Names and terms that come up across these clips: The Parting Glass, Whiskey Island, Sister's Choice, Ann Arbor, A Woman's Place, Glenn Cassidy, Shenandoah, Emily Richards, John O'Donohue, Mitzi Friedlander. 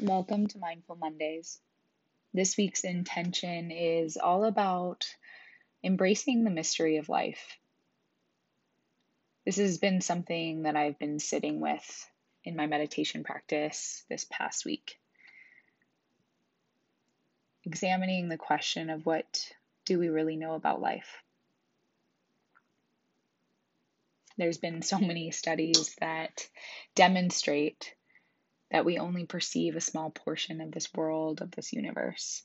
Welcome to Mindful Mondays. This week's intention is all about embracing the mystery of life. This has been something that I've been sitting with in my meditation practice this past week. Examining the question of what do we really know about life? There's been so many studies that demonstrate that we only perceive a small portion of this world, of this universe.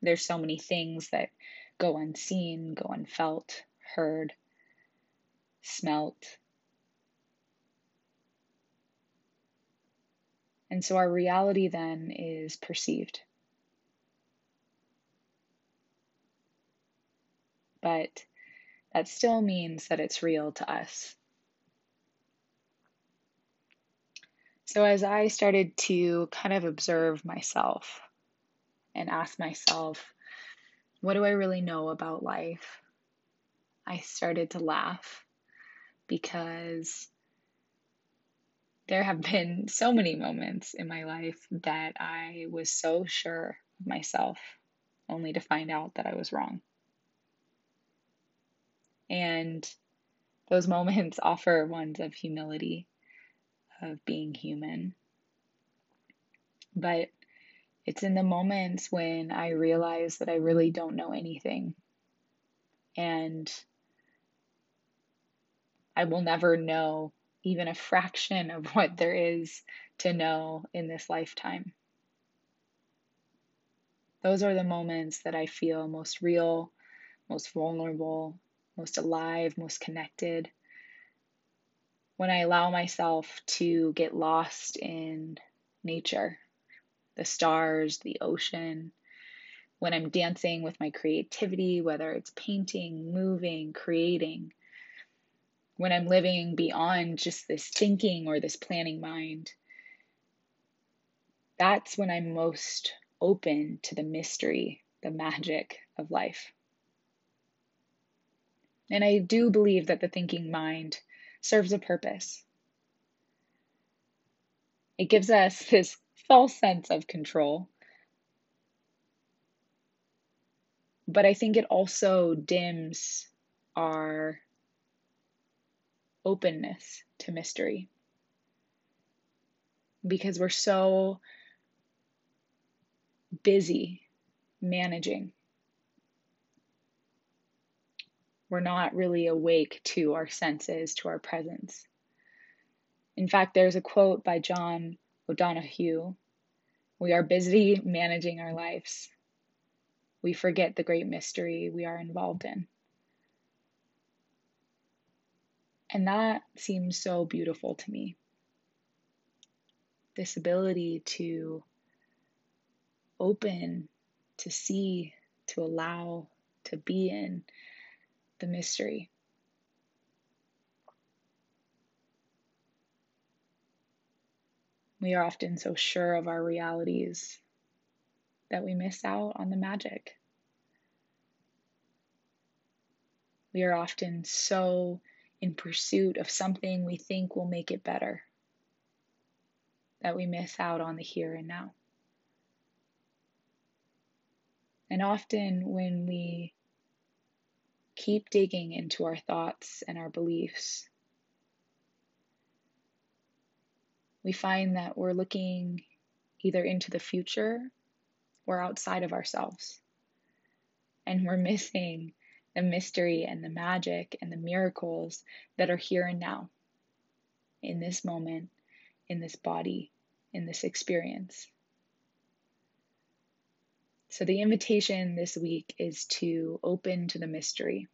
There's so many things that go unseen, go unfelt, heard, smelt. And so our reality then is perceived. But that still means that it's real to us. So as I started to kind of observe myself and ask myself, what do I really know about life? I started to laugh because there have been so many moments in my life that I was so sure of myself, only to find out that I was wrong. And those moments offer ones of humility, of being human. But it's in the moments when I realize that I really don't know anything. And I will never know even a fraction of what there is to know in this lifetime. Those are the moments that I feel most real, most vulnerable, most alive, most connected. When I allow myself to get lost in nature, the stars, the ocean, when I'm dancing with my creativity, whether it's painting, moving, creating, when I'm living beyond just this thinking or this planning mind, that's when I'm most open to the mystery, the magic of life. And I do believe that the thinking mind serves a purpose. It gives us this false sense of control. But I think it also dims our openness to mystery, because we're so busy managing. We're not really awake to our senses, to our presence. In fact, there's a quote by John O'Donohue. We are busy managing our lives. We forget the great mystery we are involved in. And that seems so beautiful to me. This ability to open, to see, to allow, to be in the mystery. We are often so sure of our realities that we miss out on the magic. We are often so in pursuit of something we think will make it better that we miss out on the here and now. And often when we keep digging into our thoughts and our beliefs, we find that we're looking either into the future or outside of ourselves. And we're missing the mystery and the magic and the miracles that are here and now, in this moment, in this body, in this experience. So the invitation this week is to open to the mystery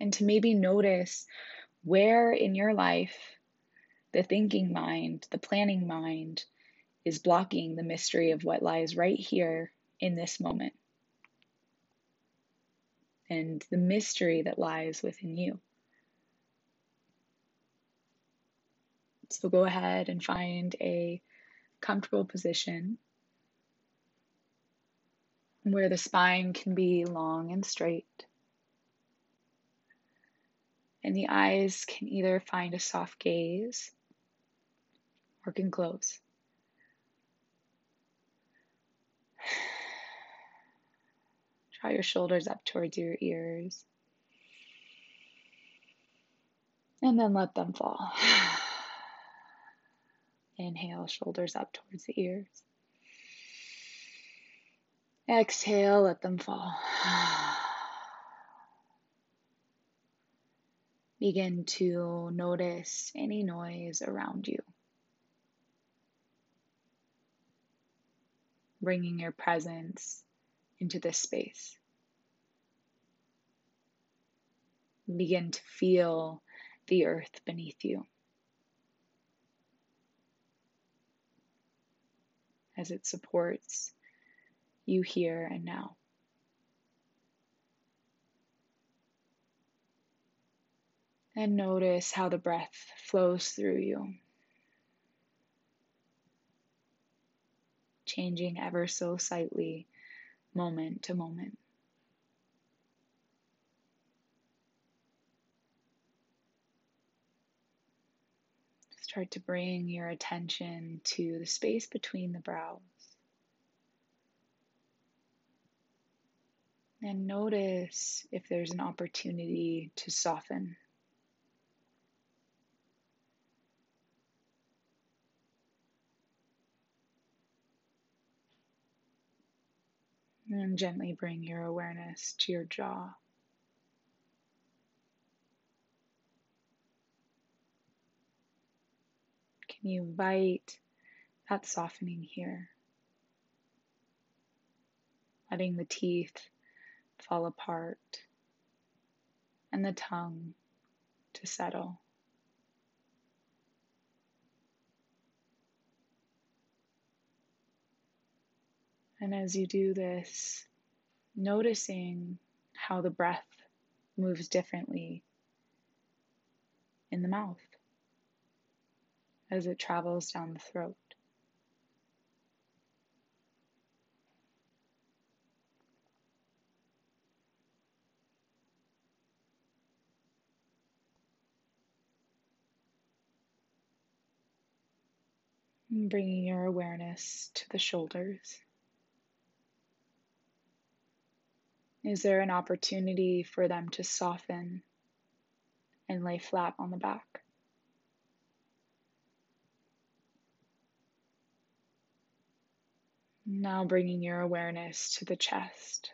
and to maybe notice where in your life the thinking mind, the planning mind is blocking the mystery of what lies right here in this moment, and the mystery that lies within you. So go ahead and find a comfortable position where the spine can be long and straight, and the eyes can either find a soft gaze or can close. Draw your shoulders up towards your ears. And then let them fall. Inhale, shoulders up towards the ears. Exhale, let them fall. Begin to notice any noise around you. Bringing your presence into this space. Begin to feel the earth beneath you as it supports you here and now. And notice how the breath flows through you, changing ever so slightly, moment to moment. Start to bring your attention to the space between the brows. And notice if there's an opportunity to soften. And gently bring your awareness to your jaw. Can you invite that softening here? Letting the teeth fall apart and the tongue to settle. And as you do this, noticing how the breath moves differently in the mouth as it travels down the throat. And bringing your awareness to the shoulders. Is there an opportunity for them to soften and lay flat on the back? Now bringing your awareness to the chest.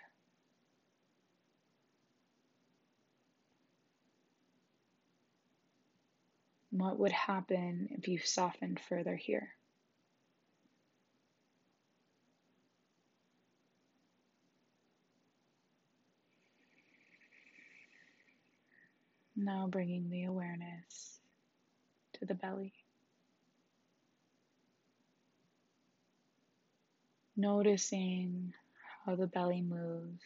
What would happen if you softened further here? Now bringing the awareness to the belly. Noticing how the belly moves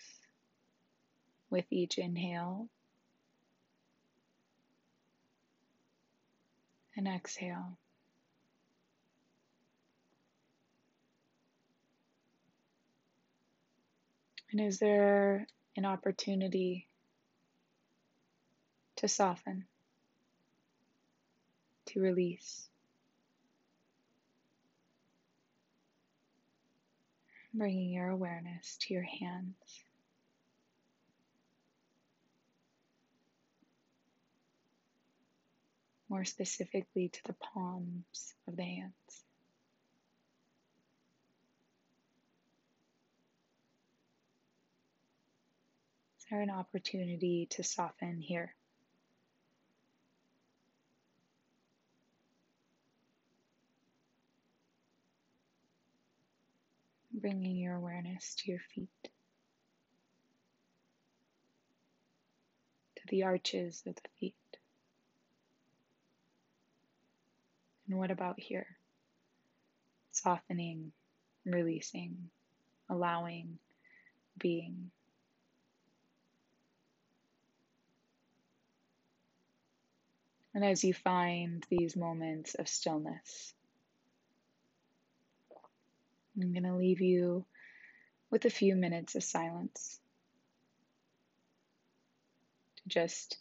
with each inhale and exhale. And is there an opportunity to soften, to release? Bringing your awareness to your hands. More specifically to the palms of the hands. Is there an opportunity to soften here? Bringing your awareness to your feet, to the arches of the feet. And what about here? Softening, releasing, allowing, being. And as you find these moments of stillness, I'm going to leave you with a few minutes of silence to just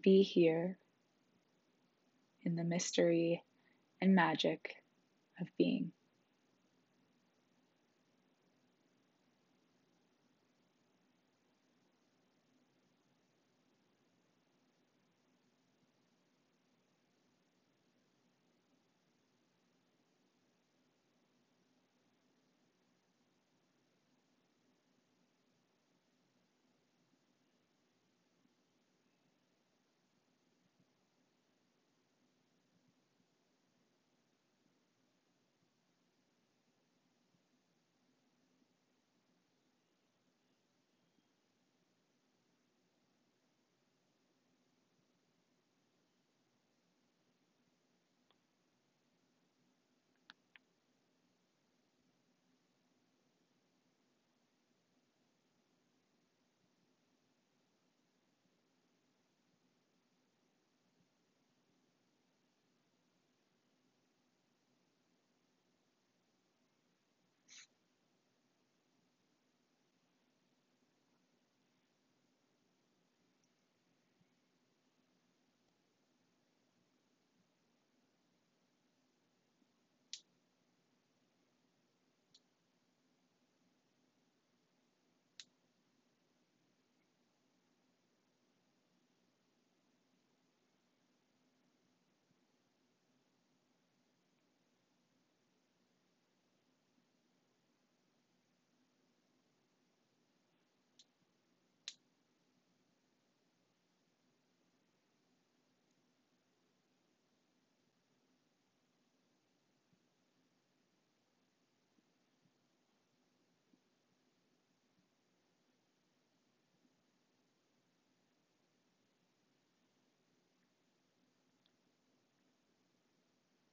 be here in the mystery and magic of being.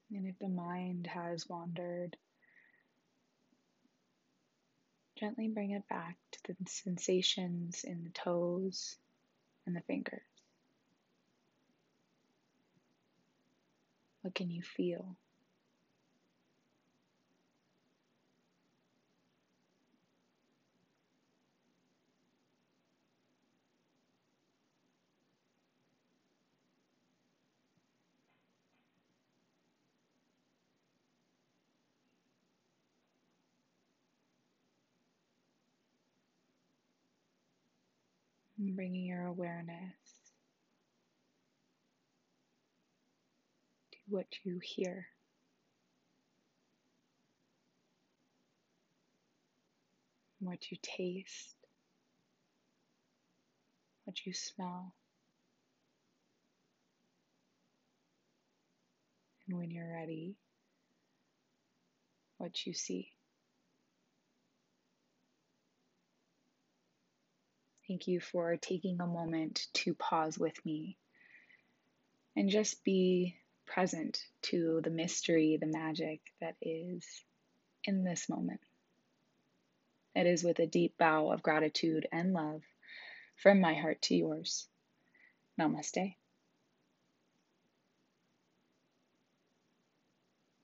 And if the mind has wandered, gently bring it back to the sensations in the toes and the fingers. What can you feel? And bringing your awareness to what you hear. What you taste. What you smell. And when you're ready, what you see. Thank you for taking a moment to pause with me and just be present to the mystery, the magic that is in this moment. It is with a deep bow of gratitude and love from my heart to yours. Namaste.